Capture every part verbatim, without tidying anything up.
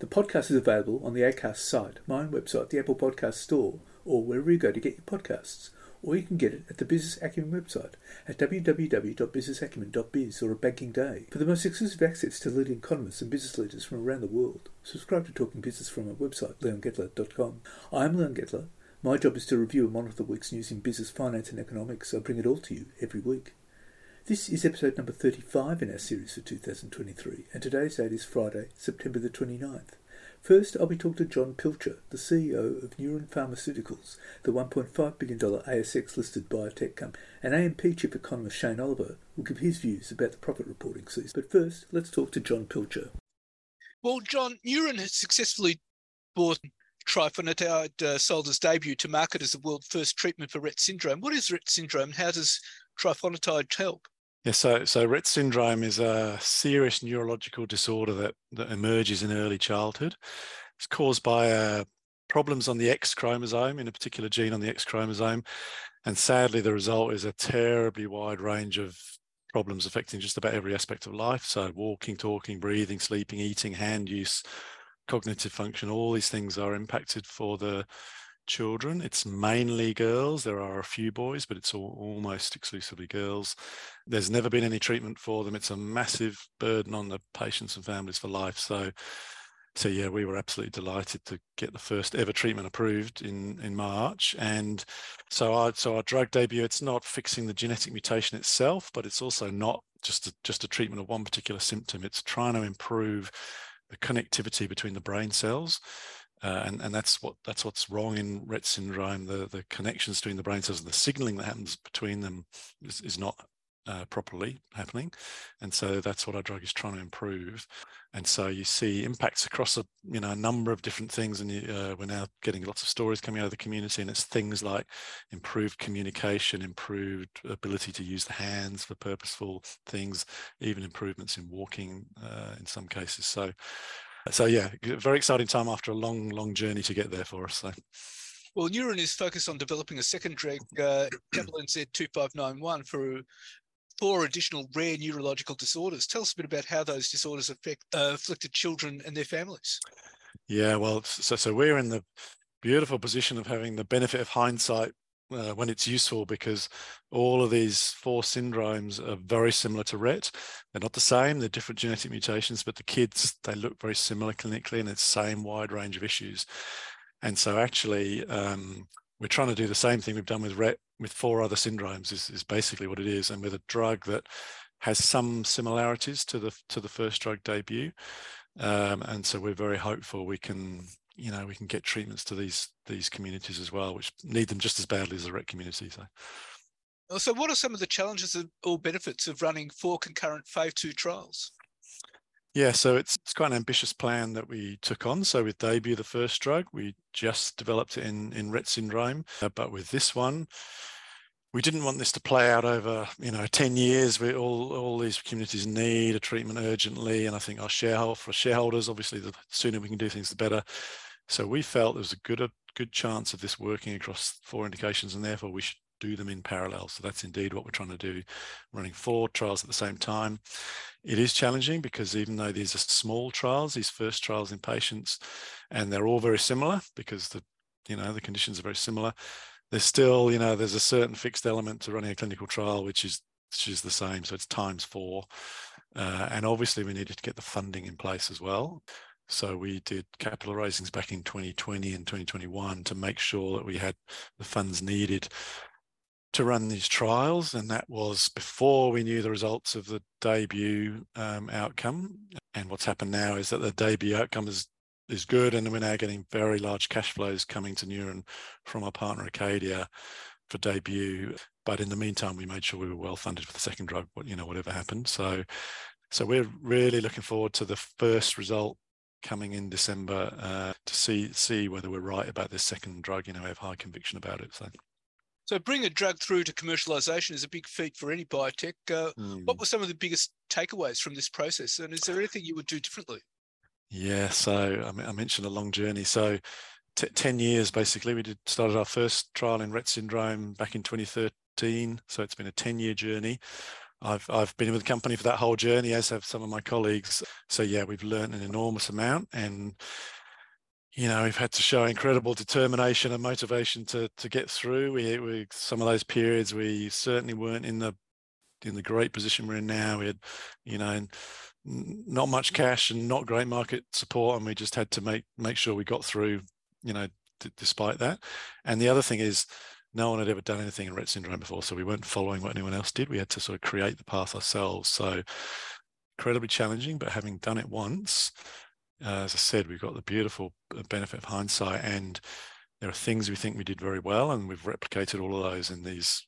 The podcast is available on the ACAST site, my own website, the Apple Podcast Store, or wherever you go to get your podcasts. Or you can get it at the Business Acumen website at w w w dot business acumen dot biz or a banking day. For the most exclusive access to leading economists and business leaders from around the world, subscribe to Talking Business from our website, leon gettler dot com. I'm Leon Gettler. My job is to review and monitor the week's news in business, finance and economics. I bring it all to you every week. This is episode number thirty-five in our series for two thousand twenty-three, and today's date is Friday, September the twenty-ninth. First, I'll be talking to John Pilcher, the C E O of Neuren Pharmaceuticals, the one point five billion dollars A S X-listed biotech company, and A M P chief economist Shane Oliver will give his views about the profit reporting season. But first, let's talk to John Pilcher. Well, John, Neuren has successfully bought Trofinetide, uh, sold as Daybue, to market as the world's first treatment for Rett syndrome. What is Rett syndrome and how does Trofinetide help? Yeah, so so Rett syndrome is a serious neurological disorder that, that emerges in early childhood. It's caused by uh, problems on the X chromosome, in a particular gene on the X chromosome. And sadly, the result is a terribly wide range of problems affecting just about every aspect of life. So walking, talking, breathing, sleeping, eating, hand use, cognitive function, all these things are impacted for the children. It's mainly girls. There are a few boys, but it's all, almost exclusively girls. There's never been any treatment for them. It's a massive burden on the patients and families for life. So, so yeah, we were absolutely delighted to get the first ever treatment approved in, in March. And so our, so our drug Daybue, it's not fixing the genetic mutation itself, but it's also not just a, just a treatment of one particular symptom. It's trying to improve the connectivity between the brain cells. Uh, and, and that's what that's what's wrong in Rett syndrome. The the connections between the brain cells and the signaling that happens between them is, is not uh, properly happening. And so that's what our drug is trying to improve. And so you see impacts across a you know a number of different things. And you, uh, we're now getting lots of stories coming out of the community. And it's things like improved communication, improved ability to use the hands for purposeful things, even improvements in walking uh, in some cases. So. So yeah, very exciting time after a long, long journey to get there for us. So. Well, Neuren is focused on developing a second drug, uh, N Z two five nine one, for four additional rare neurological disorders. Tell us a bit about how those disorders affect uh, afflicted children and their families. Yeah, well, so so we're in the beautiful position of having the benefit of hindsight uh, when it's useful, because all of these four syndromes are very similar to Rett. They're not the same, they're different genetic mutations, but the kids, they look very similar clinically and it's the same wide range of issues. And so actually, um, we're trying to do the same thing we've done with Rett with four other syndromes is, is basically what it is. And with a drug that has some similarities to the to the first drug Daybue. Um, and so we're very hopeful we can, you know, we can get treatments to these, these communities as well, which need them just as badly as the Rett community. So. So what are some of the challenges or benefits of running four concurrent phase two trials? Yeah, so it's it's quite an ambitious plan that we took on. So with Daybue, the first drug, we just developed it in, in Rett syndrome. But with this one, we didn't want this to play out over, you know, ten years. We all all these communities need a treatment urgently. And I think our shareholders, for shareholders, obviously, the sooner we can do things, the better. So we felt there was a good, a good chance of this working across four indications, and therefore we should do them in parallel. So that's indeed what we're trying to do, running four trials at the same time. It is challenging because even though these are small trials, these first trials in patients, and they're all very similar because the, you know, the conditions are very similar, there's still, you know, there's a certain fixed element to running a clinical trial, which is, which is the same. So it's times four. Uh, and obviously we needed to get the funding in place as well. So we did capital raisings back in twenty twenty and twenty twenty-one to make sure that we had the funds needed to run these trials. And that was before we knew the results of the Daybue um, outcome. And what's happened now is that the Daybue outcome is, is good. And we're now getting very large cash flows coming to Neuren from our partner Acadia for Daybue. But in the meantime, we made sure we were well funded for the second drug, you know, whatever happened. So, so we're really looking forward to the first result coming in December uh, to see see whether we're right about this second drug. You know, we have high conviction about it. So, so bring a drug through to commercialization is a big feat for any biotech. Uh, mm. What were some of the biggest takeaways from this process? And is there anything you would do differently? Yeah, so I, mean, I mentioned a long journey. So t- ten years, basically, we did started our first trial in Rett syndrome back in twenty thirteen. So it's been a ten-year journey. I've I've been with the company for that whole journey, as have some of my colleagues. So yeah, we've learned an enormous amount, and you know, we've had to show incredible determination and motivation to to get through. We, we some of those periods we certainly weren't in the in the great position we're in now. We had, you know, not much cash and not great market support, and we just had to make make sure we got through, you know, d- despite that. And the other thing is, no one had ever done anything in Rett syndrome before, so we weren't following what anyone else did. We had to sort of create the path ourselves. So incredibly challenging, but having done it once, uh, as I said, we've got the beautiful benefit of hindsight, and there are things we think we did very well, and we've replicated all of those in these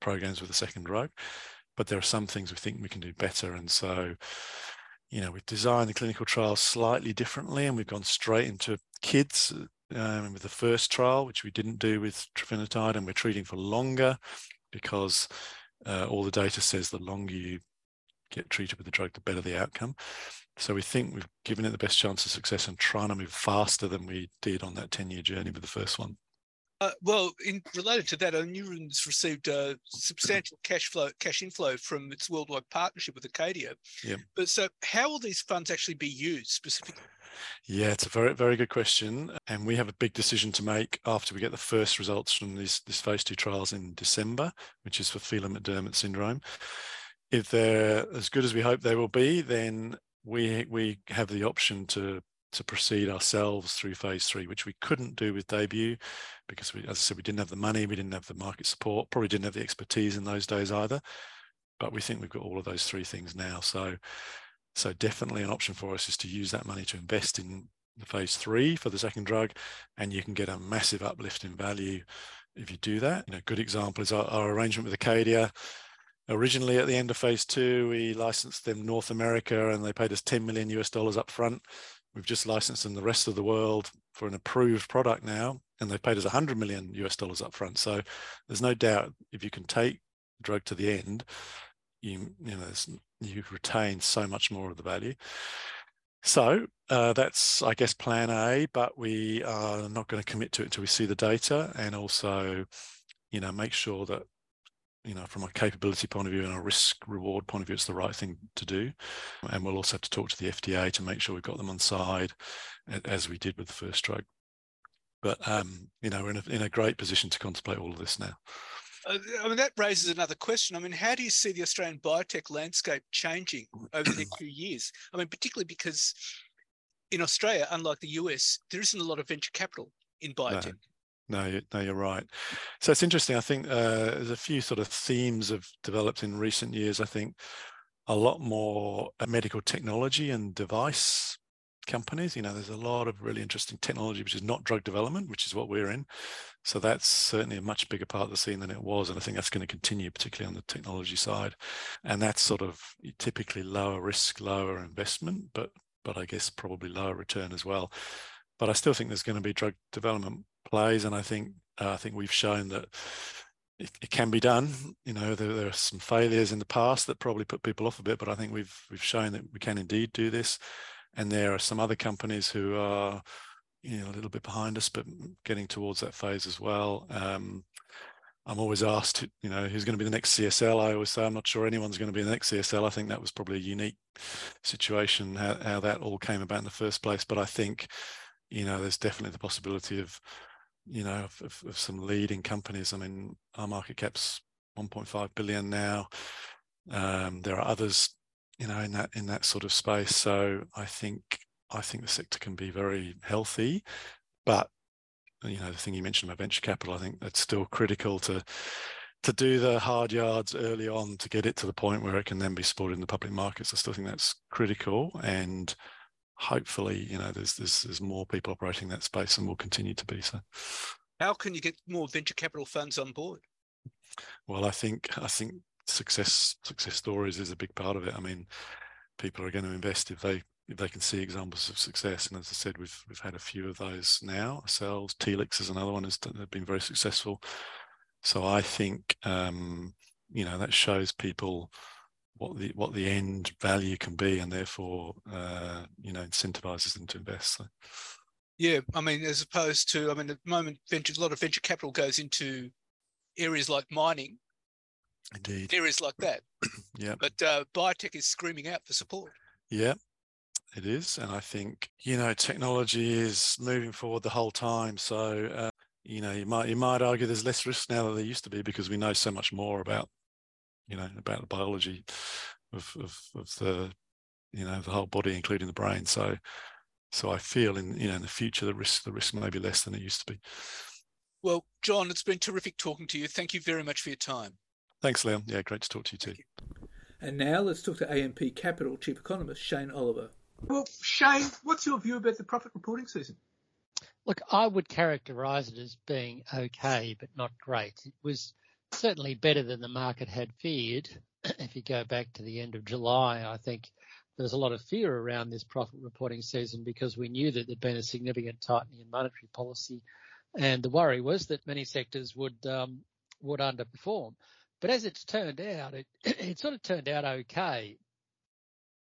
programs with the second drug. But there are some things we think we can do better. And so, you know, we've designed the clinical trial slightly differently, and we've gone straight into kids, Um, with the first trial, which we didn't do with Trofinetide, and we're treating for longer because uh, all the data says the longer you get treated with the drug, the better the outcome. So we think we've given it the best chance of success and trying to move faster than we did on that ten-year journey with the first one. Uh, well, in related to that, Neuren's received a substantial cash flow, cash inflow from its worldwide partnership with Acadia. Yeah. But so, how will these funds actually be used specifically? Yeah, it's a very, very good question, and we have a big decision to make after we get the first results from these this phase two trials in December, which is for Phelan-McDermott syndrome. If they're as good as we hope they will be, then we we have the option to to proceed ourselves through phase three, which we couldn't do with Daybue because, we, as I said, we didn't have the money, we didn't have the market support, probably didn't have the expertise in those days either. But we think we've got all of those three things now, so. So definitely an option for us is to use that money to invest in the phase three for the second drug, and you can get a massive uplift in value if you do that. You know, a good example is our, our arrangement with Acadia. Originally, at the end of phase two, we licensed them North America, and they paid us ten million US dollars up front. We've just licensed them the rest of the world for an approved product now, and they paid us one hundred million US dollars up front. So there's no doubt if you can take the drug to the end, you, you know, you retain so much more of the value. So uh, that's, I guess, plan A, but we are not going to commit to it until we see the data, and also, you know, make sure that, you know, from a capability point of view and a risk reward point of view, it's the right thing to do. And we'll also have to talk to the F D A to make sure we've got them on side, as we did with the first drug. But, um, you know, we're in a, in a great position to contemplate all of this now. I mean, that raises another question. I mean, how do you see the Australian biotech landscape changing over the next few years? I mean, particularly because in Australia, unlike the U S, there isn't a lot of venture capital in biotech. No, no, no you're right. So it's interesting. I think uh, there's a few sort of themes have developed in recent years. I think a lot more medical technology and device companies. You know, there's a lot of really interesting technology which is not drug development, which is what we're in. So that's certainly a much bigger part of the scene than it was, and I think that's going to continue, particularly on the technology side. And that's sort of typically lower risk, lower investment, but but I guess probably lower return as well. But I still think there's going to be drug development plays, and I think uh, I think we've shown that it, it can be done. You know, there, there are some failures in the past that probably put people off a bit, but I think we've we've shown that we can indeed do this. And there are some other companies who are, you know, a little bit behind us, but getting towards that phase as well. Um, I'm always asked, you know, who's going to be the next C S L? I always say I'm not sure anyone's going to be the next C S L. I think that was probably a unique situation, how, how that all came about in the first place. But I think, you know, there's definitely the possibility of, you know, of, of, of some leading companies. I mean, our market cap's one point five billion now. Um, there are others, you know, in that in that sort of space. So I think I think the sector can be very healthy, but you know, the thing you mentioned about venture capital, I think that's still critical to to do the hard yards early on to get it to the point where it can then be supported in the public markets. I still think that's critical, and hopefully, you know, there's there's, there's more people operating that space and will continue to be so. How can you get more venture capital funds on board? Well, I think I think success success stories is a big part of it. I mean, people are going to invest if they if they can see examples of success. And as I said, we've we've had a few of those now ourselves. Telix is another one has been very successful. So I think um, you know, that shows people what the what the end value can be, and therefore uh, you know, incentivizes them to invest. So. Yeah, I mean, as opposed to, I mean, at the moment, venture, a lot of venture capital goes into areas like mining, indeed, areas like that. Yeah, but uh, biotech is screaming out for support. Yeah, it is, and I think, you know, technology is moving forward the whole time. So uh, you know, you might you might argue there's less risk now than there used to be, because we know so much more about, you know, about the biology of of, of the, you know, the whole body, including the brain. So. So I feel in, you know, in the future, the risk, the risk may be less than it used to be. Well, John, it's been terrific talking to you. Thank you very much for your time. Thanks, Leon. Yeah, great to talk to you too. You. And now let's talk to A M P Capital Chief Economist Shane Oliver. Well, Shane, what's your view about the profit reporting season? Look, I would characterise it as being okay, but not great. It was certainly better than the market had feared. If you go back to the end of July, I think there was a lot of fear around this profit reporting season, because we knew that there'd been a significant tightening in monetary policy, and the worry was that many sectors would um, would underperform. But as it's turned out, it, it sort of turned out okay,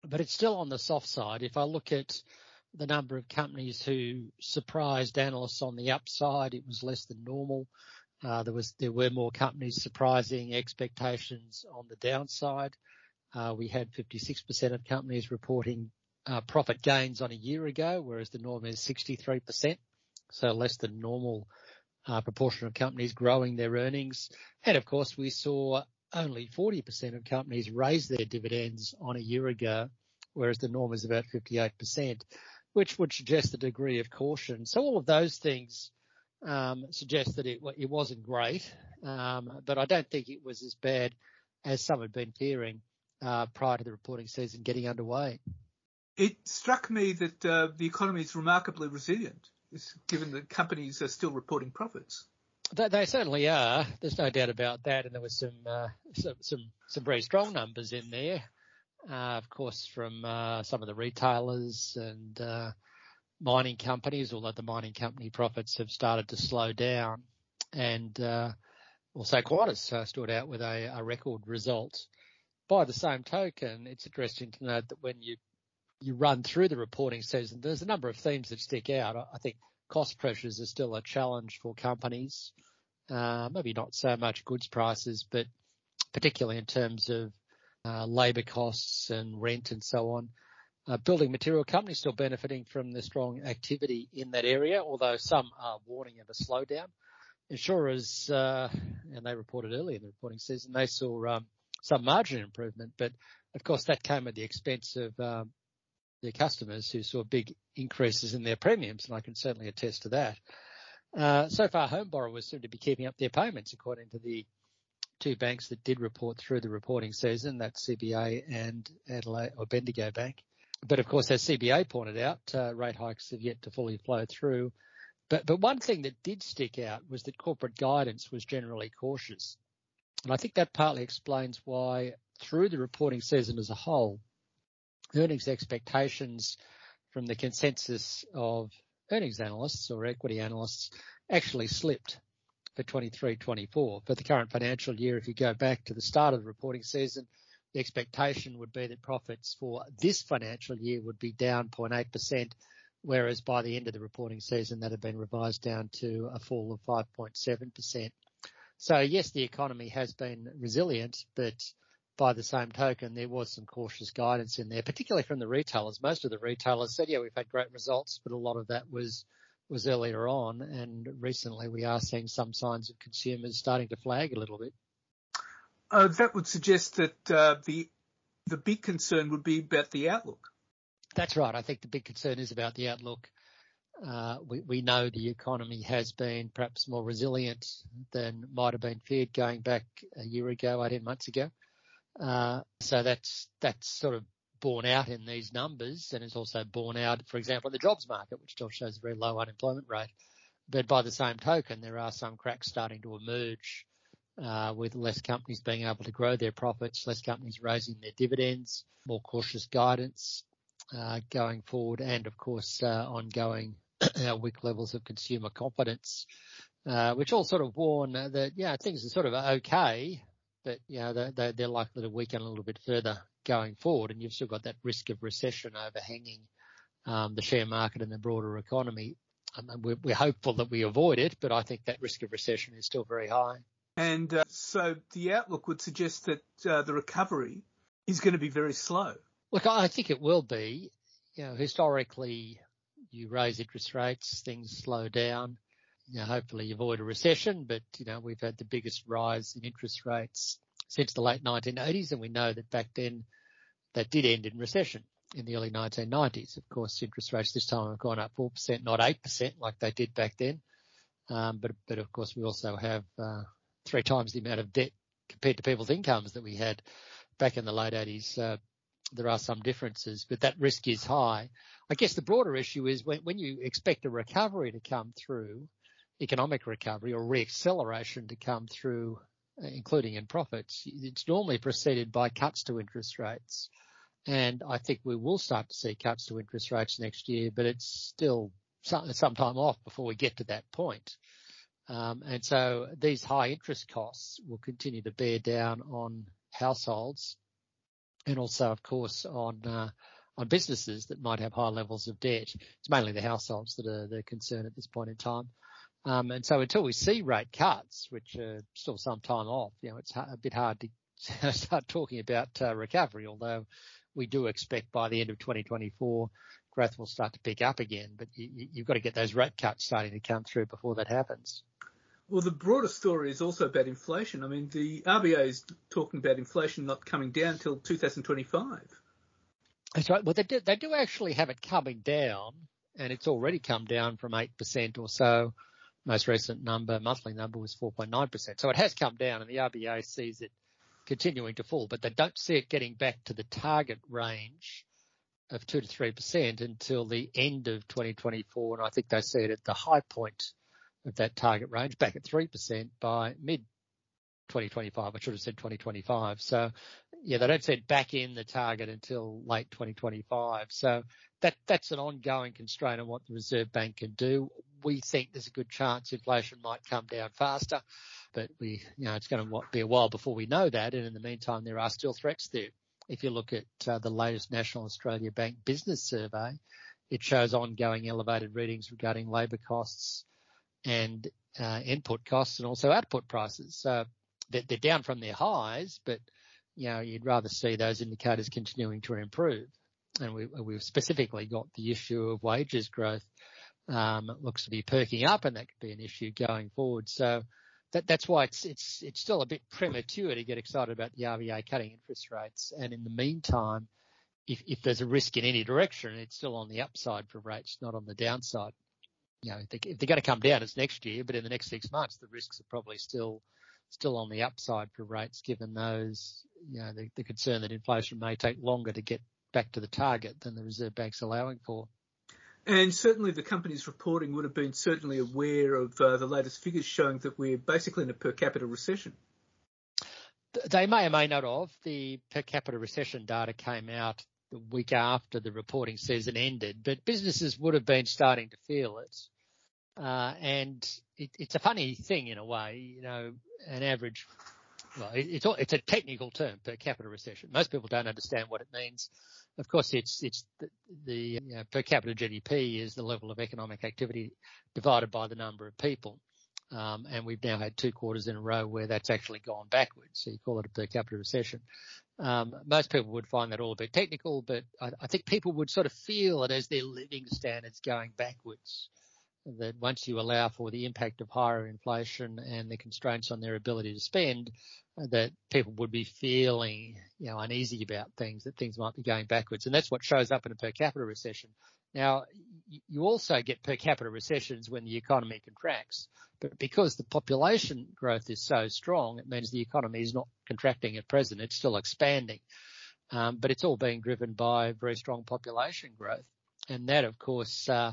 but it's still on the soft side. If I look at the number of companies who surprised analysts on the upside, it was less than normal. Uh, there was there were more companies surprising expectations on the downside. Uh, we had fifty-six percent of companies reporting uh, profit gains on a year ago, whereas the norm is sixty-three percent, so less than normal uh, proportion of companies growing their earnings. And, of course, we saw only forty percent of companies raise their dividends on a year ago, whereas the norm is about fifty-eight percent, which would suggest a degree of caution. So all of those things um, suggest that it, it wasn't great, um, but I don't think it was as bad as some had been fearing. Uh, prior to the reporting season getting underway. It struck me that uh, the economy is remarkably resilient, given that companies are still reporting profits. They, they certainly are. There's no doubt about that. And there were some uh, some, some some very strong numbers in there, uh, of course, from uh, some of the retailers and uh, mining companies, although the mining company profits have started to slow down. And uh, also Qantas uh, stood out with a, a record result. By the same token, it's interesting to note that when you you run through the reporting season, there's a number of themes that stick out. I think cost pressures are still a challenge for companies, uh, maybe not so much goods prices, but particularly in terms of uh, labour costs and rent and so on. Uh, building material companies still benefiting from the strong activity in that area, although some are warning of a slowdown. Insurers, uh, and they reported early in the reporting season, they saw um, some margin improvement, but of course that came at the expense of um, their customers, who saw big increases in their premiums, and I can certainly attest to that. Uh, so far, home borrowers seem to be keeping up their payments, according to the two banks that did report through the reporting season, that's C B A and Adelaide or Bendigo Bank. But of course, as C B A pointed out, uh, rate hikes have yet to fully flow through. But, but one thing that did stick out was that corporate guidance was generally cautious. And I think that partly explains why, through the reporting season as a whole, earnings expectations from the consensus of earnings analysts or equity analysts actually slipped for twenty-three twenty-four. For the current financial year, if you go back to the start of the reporting season, the expectation would be that profits for this financial year would be down zero point eight percent, whereas by the end of the reporting season, that had been revised down to a fall of five point seven percent. So, yes, the economy has been resilient, but by the same token, there was some cautious guidance in there, particularly from the retailers. Most of the retailers said, yeah, we've had great results, but a lot of that was was earlier on. And recently we are seeing some signs of consumers starting to flag a little bit. Uh, that would suggest that uh, the the big concern would be about the outlook. that's right. I think the big concern is about the outlook. Uh, we, we know the economy has been perhaps more resilient than might have been feared going back a year ago, eighteen months ago. Uh, so that's that's sort of borne out in these numbers, and it's also borne out, for example, in the jobs market, which still shows a very low unemployment rate. But by the same token, there are some cracks starting to emerge uh, with less companies being able to grow their profits, less companies raising their dividends, more cautious guidance uh, going forward, and, of course, uh, ongoing our weak levels of consumer confidence, uh, which all sort of warn that, yeah, things are sort of okay, but, you know, they, they're likely to weaken a little bit further going forward. And you've still got that risk of recession overhanging um, the share market and the broader economy. I mean, we're, we're hopeful that we avoid it, but I think that risk of recession is still very high. And uh, so the outlook would suggest that uh, the recovery is going to be very slow. Look, I think it will be. You know, historically, you raise interest rates, things slow down. You know, hopefully you avoid a recession, but, you know, we've had the biggest rise in interest rates since the late nineteen eighties, and we know that back then that did end in recession in the early nineteen nineties. Of course, interest rates this time have gone up four percent, not eight percent like they did back then. Um, but, but of course, we also have uh, three times the amount of debt compared to people's incomes that we had back in the late eighties. Uh, there are some differences, but that risk is high. I guess the broader issue is when, when you expect a recovery to come through, economic recovery or reacceleration to come through, including in profits, it's normally preceded by cuts to interest rates. And I think we will start to see cuts to interest rates next year, but it's still some, some time off before we get to that point. Um, and so these high interest costs will continue to bear down on households and also, of course, on uh, on businesses that might have high levels of debt. It's mainly the households that are the concern at this point in time. Um, and so until we see rate cuts, which are still some time off, you know, it's a bit hard to start talking about uh, recovery, although we do expect by the end of twenty twenty-four, growth will start to pick up again. But you, you've got to get those rate cuts starting to come through before that happens. Well, the broader story is also about inflation. I mean, the R B A is talking about inflation not coming down until two thousand twenty-five. That's right. Well, they do, they do actually have it coming down, and it's already come down from eight percent or so. Most recent number, monthly number, was four point nine percent. So it has come down, and the R B A sees it continuing to fall, but they don't see it getting back to the target range of two to three percent until the end of twenty twenty-four. And I think they see it at the high point of that target range, back at three percent by mid twenty twenty-five. I should have said twenty twenty-five. So, yeah, they don't see it back in the target until late twenty twenty-five. So that that's an ongoing constraint on what the Reserve Bank can do. We think there's a good chance inflation might come down faster, but we, you know, it's going to be a while before we know that. And in the meantime, there are still threats there. If you look at uh, the latest National Australia Bank business survey, it shows ongoing elevated readings regarding labour costs and uh, input costs and also output prices. So they're, they're down from their highs, but, you know, you'd rather see those indicators continuing to improve. And we, we've specifically got the issue of wages growth. Um, it looks to be perking up, and that could be an issue going forward. So that, that's why it's, it's, it's still a bit premature to get excited about the R B A cutting interest rates. And in the meantime, if, if there's a risk in any direction, it's still on the upside for rates, not on the downside. You know, if, they, if they're going to come down, it's next year, but in the next six months, the risks are probably still, still on the upside for rates, given those, you know, the, the concern that inflation may take longer to get back to the target than the Reserve Bank's allowing for. And certainly the companies reporting would have been certainly aware of uh, the latest figures showing that we're basically in a per capita recession. They may or may not have. The per capita recession data came out the week after the reporting season ended, but businesses would have been starting to feel it. Uh, and it, it's a funny thing in a way, you know, an average, well, it, it's, all, it's a technical term, per capita recession. Most people don't understand what it means. Of course, it's it's the, the you know, per capita G D P is the level of economic activity divided by the number of people. Um, and we've now had two quarters in a row where that's actually gone backwards. So you call it a per capita recession. Um, most people would find that all a bit technical, but I, I think people would sort of feel it as their living standards going backwards. that once you allow for the impact of higher inflation and the constraints on their ability to spend, that people would be feeling, you know, uneasy about things, that things might be going backwards. And that's what shows up in a per capita recession. Now, you also get per capita recessions when the economy contracts, but because the population growth is so strong, it means the economy is not contracting at present. It's still expanding, um, but it's all being driven by very strong population growth. And that, of course, uh,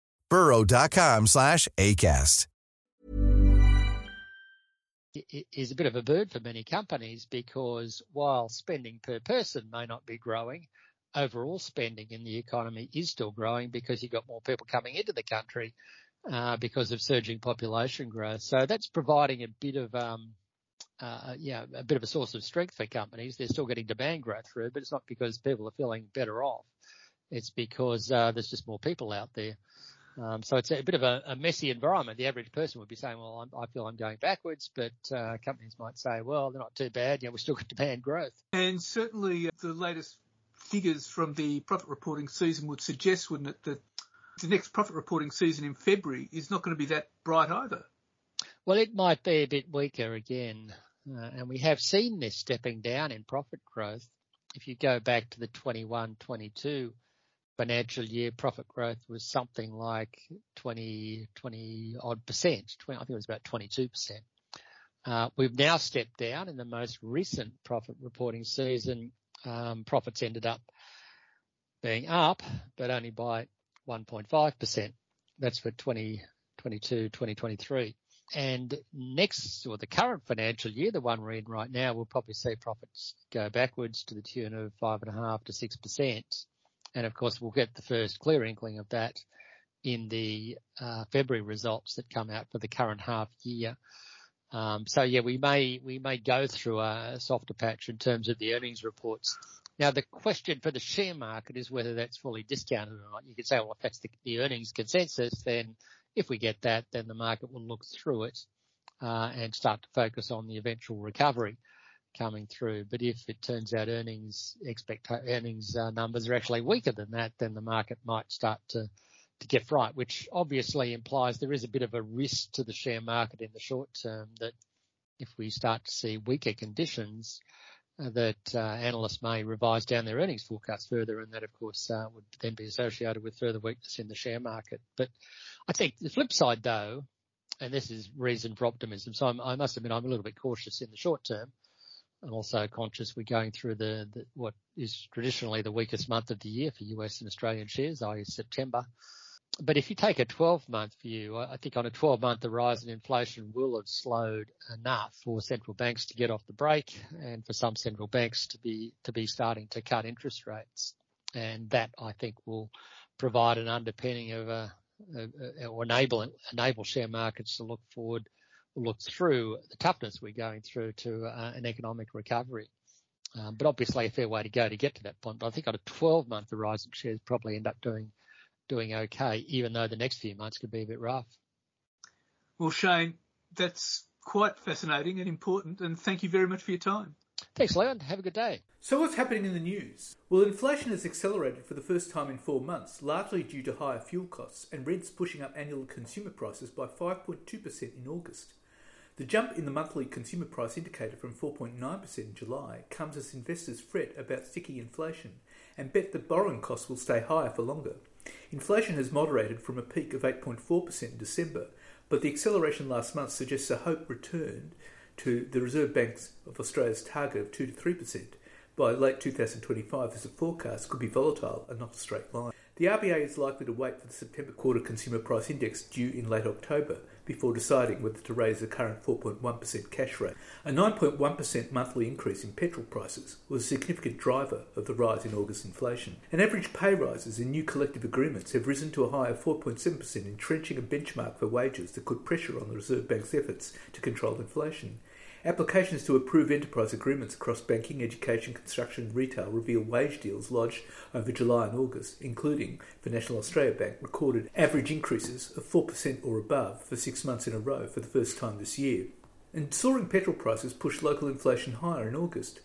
burrow dot com slash A cast. It is a bit of a bird for many companies because while spending per person may not be growing, overall spending in the economy is still growing because you've got more people coming into the country uh, because of surging population growth. So that's providing a bit of um, uh, yeah, a bit of a source of strength for companies. They're still getting demand growth through, but it's not because people are feeling better off. It's because uh, there's just more people out there. Um, so it's a bit of a, a messy environment. The average person would be saying, well, I'm, I feel I'm going backwards, but uh, companies might say, well, they're not too bad. You know, we've still got demand growth. And certainly uh, the latest figures from the profit reporting season would suggest, wouldn't it, that the next profit reporting season in February is not going to be that bright either. Well, it might be a bit weaker again. Uh, and we have seen this stepping down in profit growth. If you go back to the twenty-one twenty-two financial year, profit growth was something like twenty, twenty odd percent. twenty, I think it was about twenty-two percent. Uh, we've now stepped down in the most recent profit reporting season. Um, profits ended up being up, but only by one point five percent. That's for twenty twenty-two, twenty twenty-three. And next, or the current financial year, the one we're in right now, we'll probably see profits go backwards to the tune of five and a half to six percent. And, of course, we'll get the first clear inkling of that in the uh, February results that come out for the current half year. Um, so, yeah, we may we may go through a softer patch in terms of the earnings reports. Now, the question for the share market is whether that's fully discounted or not. You could say, well, if that's the, the earnings consensus, then if we get that, then the market will look through it uh, and start to focus on the eventual recovery coming through. But if it turns out earnings expect earnings uh, numbers are actually weaker than that, then the market might start to, to get fright, which obviously implies there is a bit of a risk to the share market in the short term that if we start to see weaker conditions, uh, that uh, analysts may revise down their earnings forecast further, and that, of course, uh, would then be associated with further weakness in the share market. But I think the flip side, though, and this is reason for optimism, so I'm, I must admit I'm a little bit cautious in the short term. I'm also conscious we're going through the, the what is traditionally the weakest month of the year for U S and Australian shares, that is September. But if you take a twelve-month view, I think on a twelve-month, the rise in inflation will have slowed enough for central banks to get off the brake and for some central banks to be to be starting to cut interest rates. And that, I think, will provide an underpinning of a, a, a or enable enable share markets to look forward. Look through the toughness we're going through to uh, an economic recovery. Um, but obviously a fair way to go to get to that point. But I think on a twelve-month horizon, shares probably end up doing doing okay, even though the next few months could be a bit rough. Well, Shane, that's quite fascinating and important, and thank you very much for your time. Thanks, Leon. Have a good day. So what's happening in the news? Well, inflation has accelerated for the first time in four months, largely due to higher fuel costs, and Reds pushing up annual consumer prices by five point two percent in August. The jump in the monthly consumer price indicator from four point nine percent in July comes as investors fret about sticky inflation and bet that borrowing costs will stay higher for longer. Inflation has moderated from a peak of eight point four percent in December, but the acceleration last month suggests a hope returned to the Reserve Bank of Australia's target of two to three percent by late two thousand twenty-five, as the forecast could be volatile and not a straight line. The R B A is likely to wait for the September quarter consumer price index due in late October before deciding whether to raise the current four point one percent cash rate. A nine point one percent monthly increase in petrol prices was a significant driver of the rise in August inflation. And average pay rises in new collective agreements have risen to a high of four point seven percent, entrenching a benchmark for wages that could pressure on the Reserve Bank's efforts to control inflation. Applications to approve enterprise agreements across banking, education, construction and retail reveal wage deals lodged over July and August, including for National Australia Bank, recorded average increases of four percent or above for six months in a row for the first time this year. And soaring petrol prices pushed local inflation higher in August,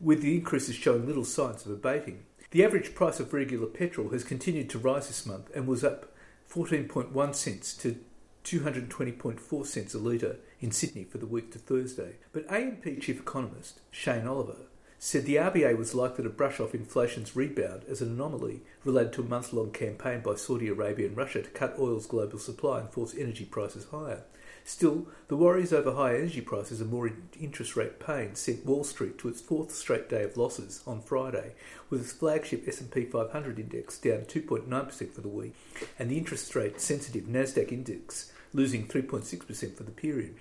with the increases showing little signs of abating. The average price of regular petrol has continued to rise this month and was up fourteen point one cents to two hundred twenty point four cents a litre in Sydney for the week to Thursday. But A M P chief economist Shane Oliver said the R B A was likely to brush off inflation's rebound as an anomaly related to a month-long campaign by Saudi Arabia and Russia to cut oil's global supply and force energy prices higher. Still, the worries over high energy prices and more interest rate pain sent Wall Street to its fourth straight day of losses on Friday, with its flagship S and P five hundred index down two point nine percent for the week, and the interest rate-sensitive NASDAQ index losing three point six percent for the period.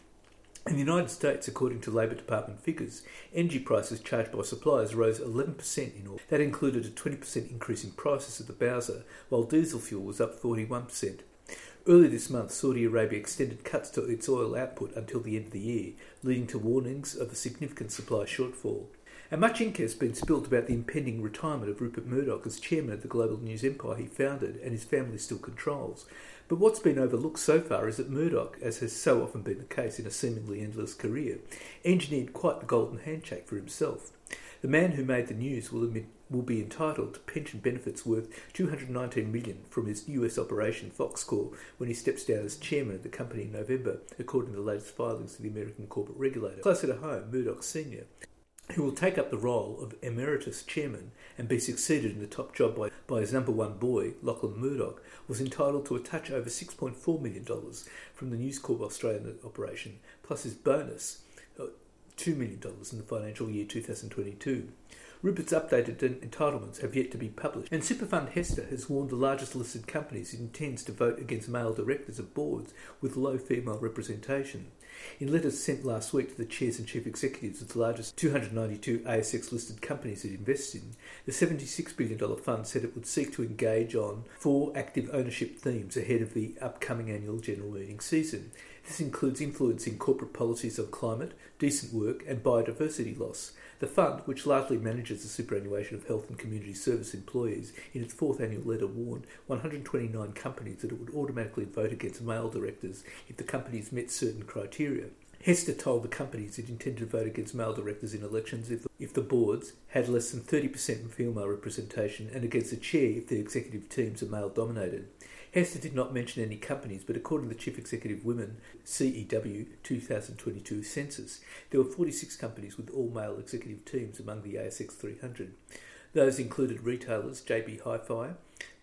In the United States, according to Labor Department figures, energy prices charged by suppliers rose eleven percent in August. That included a twenty percent increase in prices at the bowser, while diesel fuel was up forty-one percent. Earlier this month, Saudi Arabia extended cuts to its oil output until the end of the year, leading to warnings of a significant supply shortfall. And much ink has been spilled about the impending retirement of Rupert Murdoch as chairman of the global news empire he founded and his family still controls. But what's been overlooked so far is that Murdoch, as has so often been the case in a seemingly endless career, engineered quite the golden handshake for himself. The man who made the news will admit will be entitled to pension benefits worth two hundred nineteen million dollars from his U S operation Foxcorp when he steps down as chairman of the company in November, according to the latest filings of the American corporate regulator. Closer to home, Murdoch Senior, who will take up the role of emeritus chairman and be succeeded in the top job by, by his number one boy, Lachlan Murdoch, was entitled to a touch over six point four million dollars from the News Corp Australian operation, plus his bonus, two million dollars in the financial year two thousand twenty-two. Rupert's updated entitlements have yet to be published, and super fund HESTA has warned the largest listed companies it intends to vote against male directors of boards with low female representation. In letters sent last week to the chairs and chief executives of the largest two hundred ninety-two A S X-listed companies it invests in, the seventy-six billion dollars fund said it would seek to engage on four active ownership themes ahead of the upcoming annual general meeting season. This includes influencing corporate policies on climate, decent work and biodiversity loss. The fund, which largely manages the superannuation of health and community service employees, in its fourth annual letter warned one hundred twenty-nine companies that it would automatically vote against male directors if the companies met certain criteria. HESTA told the companies it intended to vote against male directors in elections if the, if the boards had less than thirty percent female representation, and against the chair if the executive teams are male-dominated. HESTA did not mention any companies, but according to the Chief Executive Women C E W twenty twenty-two census, there were forty-six companies with all-male executive teams among the A S X three hundred. Those included retailers J B Hi-Fi,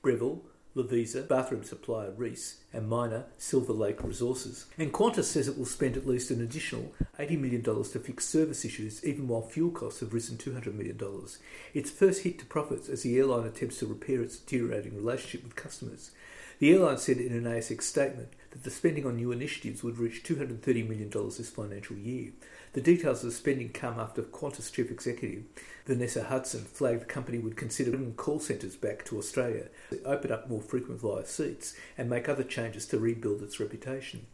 Breville, Lovisa, bathroom supplier Reece, and miner Silver Lake Resources. And Qantas says it will spend at least an additional eighty million dollars to fix service issues, even while fuel costs have risen two hundred million dollars. Its first hit to profits as the airline attempts to repair its deteriorating relationship with customers. The airline said in an A S X statement that the spending on new initiatives would reach two hundred thirty million dollars this financial year. The details of the spending come after Qantas chief executive Vanessa Hudson flagged the company would consider bringing call centres back to Australia, open up more frequent flyer seats and make other changes to rebuild its reputation.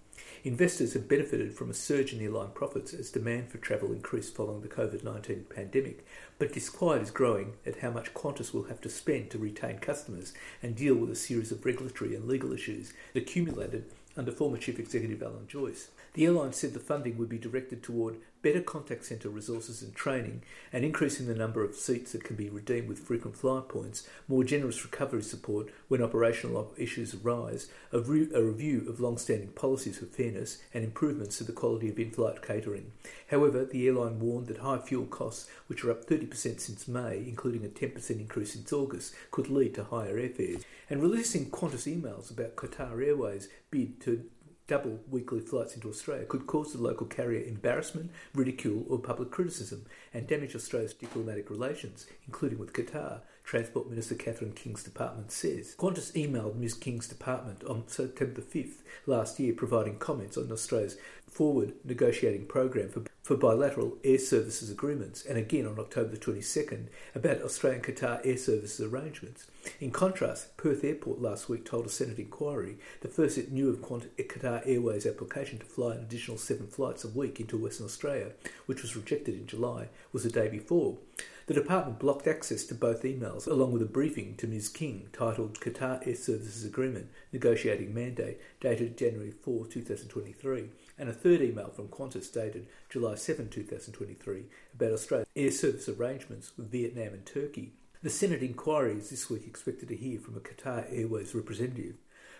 Investors have benefited from a surge in airline profits as demand for travel increased following the covid nineteen pandemic, but disquiet is growing at how much Qantas will have to spend to retain customers and deal with a series of regulatory and legal issues accumulated under former Chief Executive Alan Joyce. The airline said the funding would be directed toward better contact centre resources and training, and increasing the number of seats that can be redeemed with frequent flyer points, more generous recovery support when operational issues arise, a, re- a review of long-standing policies for fairness, and improvements to the quality of in-flight catering. However, the airline warned that high fuel costs, which are up thirty percent since May, including a ten percent increase since August, could lead to higher airfares. And releasing Qantas emails about Qatar Airways' bid to double weekly flights into Australia could cause the local carrier embarrassment, ridicule or public criticism, and damage Australia's diplomatic relations, including with Qatar, Transport Minister Catherine King's department says. Qantas emailed Ms King's department on September fifth last year providing comments on Australia's forward negotiating programme for, for bilateral air services agreements, and again on October twenty-second about Australian-Qatar air services arrangements. In contrast, Perth Airport last week told a Senate inquiry the first it knew of Qatar Airways' application to fly an additional seven flights a week into Western Australia, which was rejected in July, was the day before. The department blocked access to both emails, along with a briefing to Ms King titled Qatar Air Services Agreement Negotiating Mandate, dated January fourth, twenty twenty-three, and a third email from Qantas dated July seventh, twenty twenty-three, about Australian air service arrangements with Vietnam and Turkey. The Senate inquiry is this week expected to hear from a Qatar Airways representative.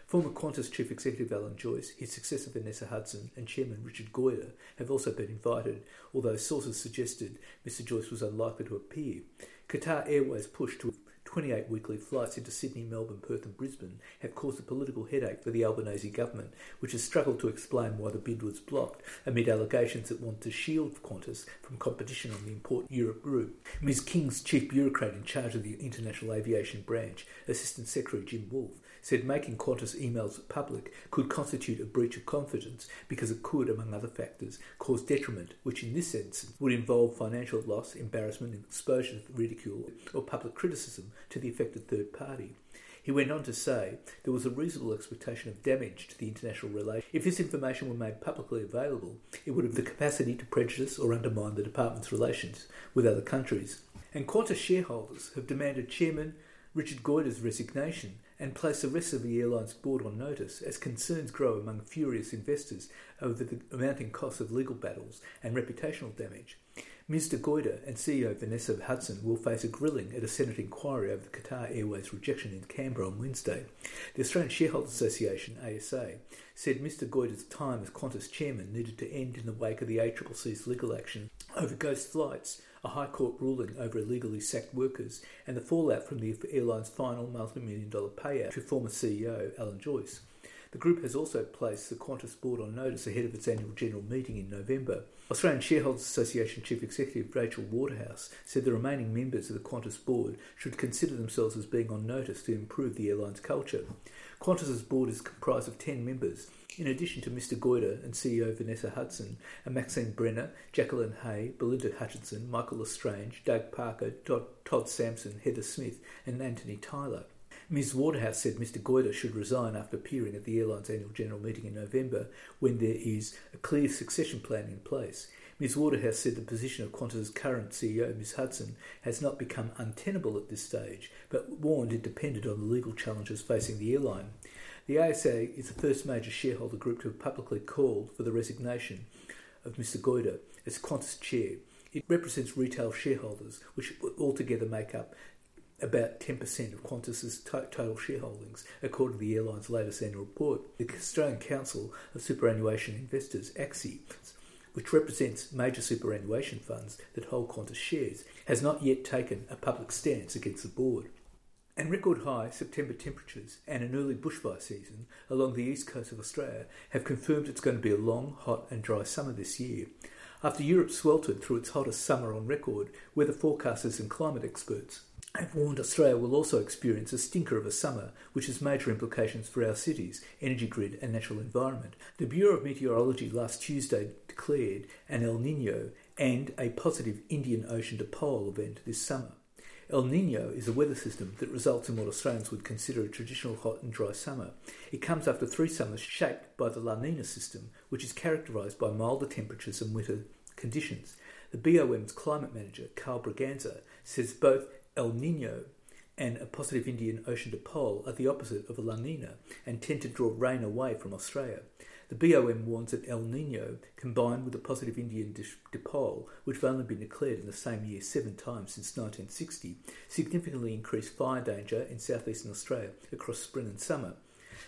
Former Qantas Chief Executive Alan Joyce, his successor Vanessa Hudson and Chairman Richard Goyder have also been invited, although sources suggested Mr Joyce was unlikely to appear. Qatar Airways' push to twenty-eight weekly flights into Sydney, Melbourne, Perth and Brisbane have caused a political headache for the Albanese government, which has struggled to explain why the bid was blocked amid allegations that want to shield Qantas from competition on the important Europe route. Ms King's chief bureaucrat in charge of the International Aviation Branch, Assistant Secretary Jim Wolfe, said making Qantas emails public could constitute a breach of confidence because it could, among other factors, cause detriment, which in this instance would involve financial loss, embarrassment, exposure to ridicule or public criticism to the affected third party. He went on to say there was a reasonable expectation of damage to the international relations. If this information were made publicly available, it would have the capacity to prejudice or undermine the department's relations with other countries. And Qantas shareholders have demanded Chairman Richard Goyder's resignation and place the rest of the airline's board on notice as concerns grow among furious investors over the mounting costs of legal battles and reputational damage. Mister Goyder and C E O Vanessa Hudson will face a grilling at a Senate inquiry over the Qatar Airways rejection in Canberra on Wednesday. The Australian Shareholders Association, A S A, said Mister Goyder's time as Qantas chairman needed to end in the wake of the A C C C's legal action over ghost flights, a High Court ruling over illegally sacked workers, and the fallout from the airline's final multi-million dollar payout to former C E O Alan Joyce. The group has also placed the Qantas board on notice ahead of its annual general meeting in November. Australian Shareholders Association Chief Executive Rachel Waterhouse said the remaining members of the Qantas board should consider themselves as being on notice to improve the airline's culture. Qantas's board is comprised of ten members, in addition to Mister Goyder and C E O Vanessa Hudson, and Maxine Brenner, Jacqueline Hay, Belinda Hutchinson, Michael L'Estrange, Doug Parker, Todd, Todd Sampson, Heather Smith and Anthony Tyler. Ms Waterhouse said Mister Goyder should resign after appearing at the airline's annual general meeting in November when there is a clear succession plan in place. Ms Waterhouse said the position of Qantas's current C E O, Ms Hudson, has not become untenable at this stage, but warned it depended on the legal challenges facing the airline. The A S A is the first major shareholder group to have publicly called for the resignation of Mister Goyder as Qantas chair. It represents retail shareholders, which altogether make up about ten percent of Qantas's total shareholdings, according to the airline's latest annual report. The Australian Council of Superannuation Investors, A C S I, which represents major superannuation funds that hold Qantas shares, has not yet taken a public stance against the board. And record-high September temperatures and an early bushfire season along the east coast of Australia have confirmed it's going to be a long, hot and dry summer this year. After Europe sweltered through its hottest summer on record, weather forecasters and climate experts have warned Australia will also experience a stinker of a summer, which has major implications for our cities, energy grid and natural environment. The Bureau of Meteorology last Tuesday declared an El Niño and a positive Indian Ocean Dipole event this summer. El Niño is a weather system that results in what Australians would consider a traditional hot and dry summer. It comes after three summers shaped by the La Nina system, which is characterised by milder temperatures and wetter conditions. The B O M's climate manager, Carl Braganza, says both El Niño and a positive Indian Ocean dipole are the opposite of a La Nina and tend to draw rain away from Australia. The B O M warns that El Niño, combined with a positive Indian dipole, which have only been declared in the same year seven times since nineteen sixty, significantly increased fire danger in southeastern Australia across spring and summer.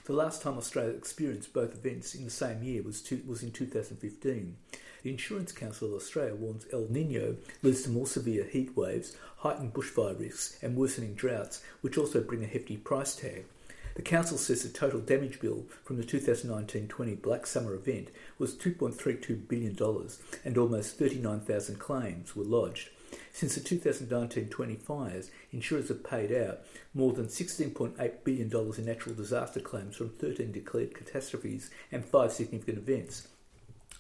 The last time Australia experienced both events in the same year was, two, was in two thousand fifteen. The Insurance Council of Australia warns El Niño leads to more severe heat waves, heightened bushfire risks and worsening droughts, which also bring a hefty price tag. The Council says the total damage bill from the two thousand nineteen twenty Black Summer event was two point three two billion dollars and almost thirty-nine thousand claims were lodged. Since the two thousand nineteen twenty fires, insurers have paid out more than sixteen point eight billion dollars in natural disaster claims from thirteen declared catastrophes and five significant events.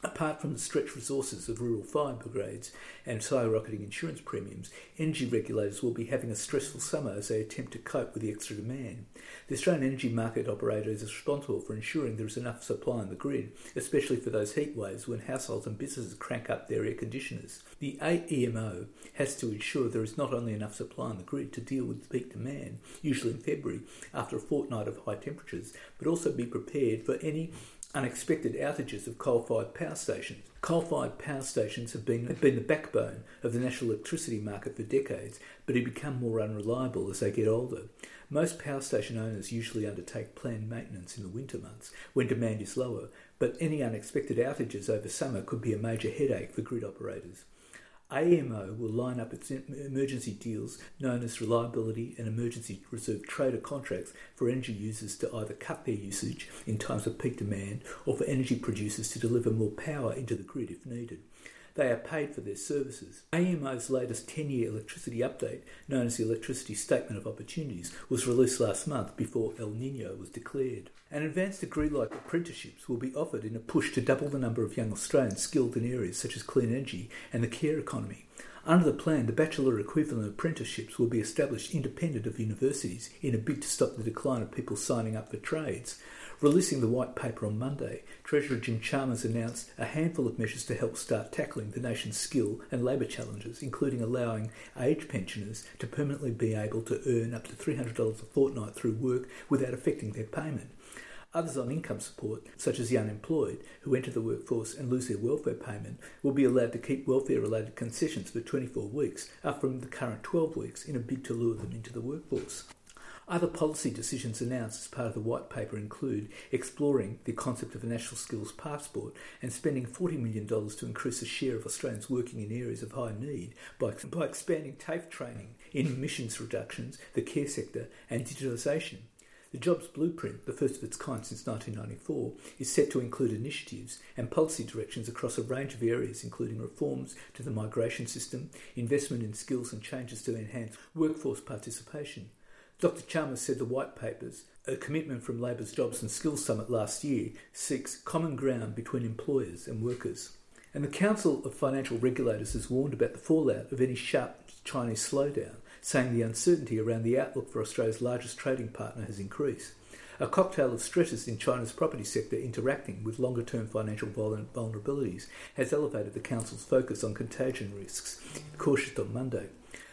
Apart from the stretched resources of rural fire brigades and skyrocketing insurance premiums, energy regulators will be having a stressful summer as they attempt to cope with the extra demand. The Australian energy market operator is responsible for ensuring there is enough supply on the grid, especially for those heat waves when households and businesses crank up their air conditioners. The A E M O has to ensure there is not only enough supply on the grid to deal with peak demand, usually in February, after a fortnight of high temperatures, but also be prepared for any unexpected outages of coal-fired power stations. Coal-fired power stations have been, have been the backbone of the national electricity market for decades, but have become more unreliable as they get older. Most power station owners usually undertake planned maintenance in the winter months when demand is lower, but any unexpected outages over summer could be a major headache for grid operators. A E M O will line up its emergency deals, known as reliability and emergency reserve trader contracts, for energy users to either cut their usage in times of peak demand or for energy producers to deliver more power into the grid if needed. They are paid for their services. A E M O's latest ten-year electricity update, known as the Electricity Statement of Opportunities, was released last month before El Niño was declared. An advanced degree-like apprenticeships will be offered in a push to double the number of young Australians skilled in areas such as clean energy and the care economy. Under the plan, the bachelor equivalent apprenticeships will be established independent of universities in a bid to stop the decline of people signing up for trades. Releasing the white paper on Monday, Treasurer Jim Chalmers announced a handful of measures to help start tackling the nation's skill and labour challenges, including allowing age pensioners to permanently be able to earn up to three hundred dollars a fortnight through work without affecting their payment. Others on income support, such as the unemployed, who enter the workforce and lose their welfare payment, will be allowed to keep welfare-related concessions for twenty-four weeks, up from the current twelve weeks, in a bid to lure them into the workforce. Other policy decisions announced as part of the White Paper include exploring the concept of a national skills passport and spending forty million dollars to increase the share of Australians working in areas of high need by, by expanding TAFE training in emissions reductions, the care sector and digitisation. The Jobs Blueprint, the first of its kind since nineteen ninety-four, is set to include initiatives and policy directions across a range of areas, including reforms to the migration system, investment in skills and changes to enhance workforce participation. Doctor Chalmers said the White Papers, a commitment from Labor's Jobs and Skills Summit last year, seeks common ground between employers and workers. And the Council of Financial Regulators has warned about the fallout of any sharp Chinese slowdown, saying the uncertainty around the outlook for Australia's largest trading partner has increased. A cocktail of stresses in China's property sector interacting with longer-term financial vulnerabilities has elevated the Council's focus on contagion risks, cautioned on Monday.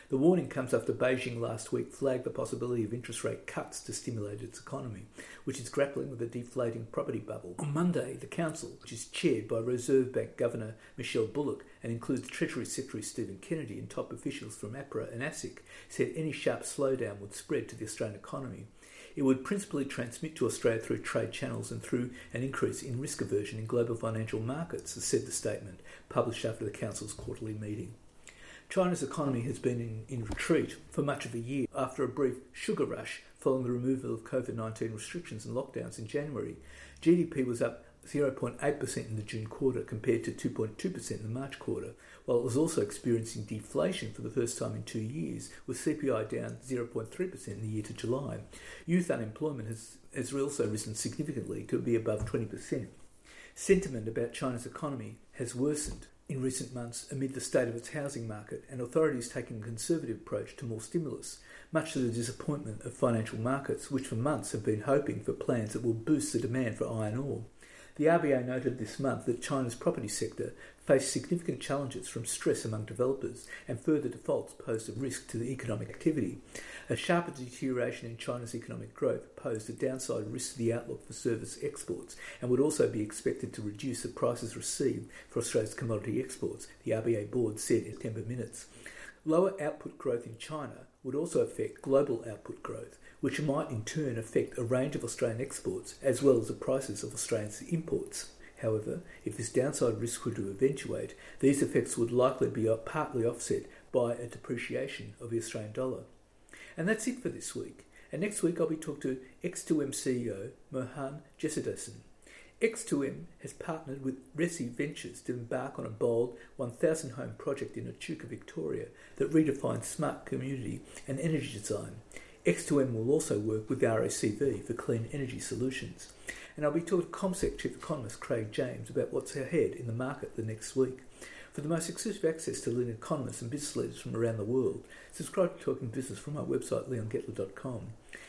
The warning comes after Beijing last week flagged the possibility of interest rate cuts to stimulate its economy, which is grappling with a deflating property bubble. On Monday, the Council, which is chaired by Reserve Bank Governor Michelle Bullock and includes Treasury Secretary Stephen Kennedy and top officials from APRA and ASIC, said any sharp slowdown would spread to the Australian economy. It would principally transmit to Australia through trade channels and through an increase in risk aversion in global financial markets, said the statement, published after the Council's quarterly meeting. China's economy has been in, in retreat for much of a year after a brief sugar rush following the removal of COVID nineteen restrictions and lockdowns in January. G D P was up zero point eight percent in the June quarter compared to two point two percent in the March quarter, while it was also experiencing deflation for the first time in two years, with C P I down zero point three percent in the year to July. Youth unemployment has, has also risen significantly to be above twenty percent. Sentiment about China's economy has worsened. in recent months amid the state of its housing market and authorities taking a conservative approach to more stimulus, much to the disappointment of financial markets, which for months have been hoping for plans that will boost the demand for iron ore. The R B A noted this month that China's property sector faced significant challenges from stress among developers and further defaults posed a risk to the economic activity. A sharper deterioration in China's economic growth posed a downside risk to the outlook for service exports and would also be expected to reduce the prices received for Australia's commodity exports, the R B A board said in September minutes. Lower output growth in China would also affect global output growth, which might in turn affect a range of Australian exports as well as the prices of Australians' imports. However, if this downside risk were to eventuate, these effects would likely be partly offset by a depreciation of the Australian dollar. And that's it for this week. And next week I'll be talking to X two M C E O Mohan Jessedasan. X two M has partnered with Resi Ventures to embark on a bold one thousand home project in Echuca, Victoria that redefines smart community and energy design. X two M will also work with R A C V for clean energy solutions. And I'll be talking to ComSec Chief Economist Craig James about what's ahead in the market the next week. For the most exclusive access to leading economists and business leaders from around the world, subscribe to Talking Business from my website, leon gettler dot com.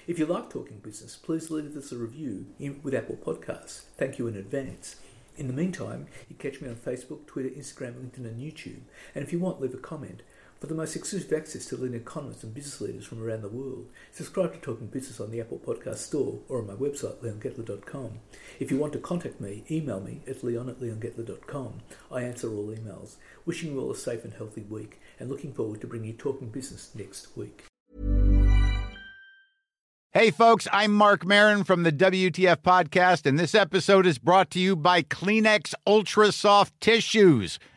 If you like Talking Business, please leave us a review in, with Apple Podcasts. Thank you in advance. In the meantime, you can catch me on Facebook, Twitter, Instagram, LinkedIn and YouTube. And if you want, leave a comment. For the most exclusive access to leading economists and business leaders from around the world, subscribe to Talking Business on the Apple Podcast Store or on my website, leon gettler dot com. If you want to contact me, email me at leon at leon gettler dot com. I answer all emails. Wishing you all a safe and healthy week and looking forward to bringing you Talking Business next week. Hey folks, I'm Mark Maron from the W T F podcast, and this episode is brought to you by Kleenex Ultra Soft Tissues,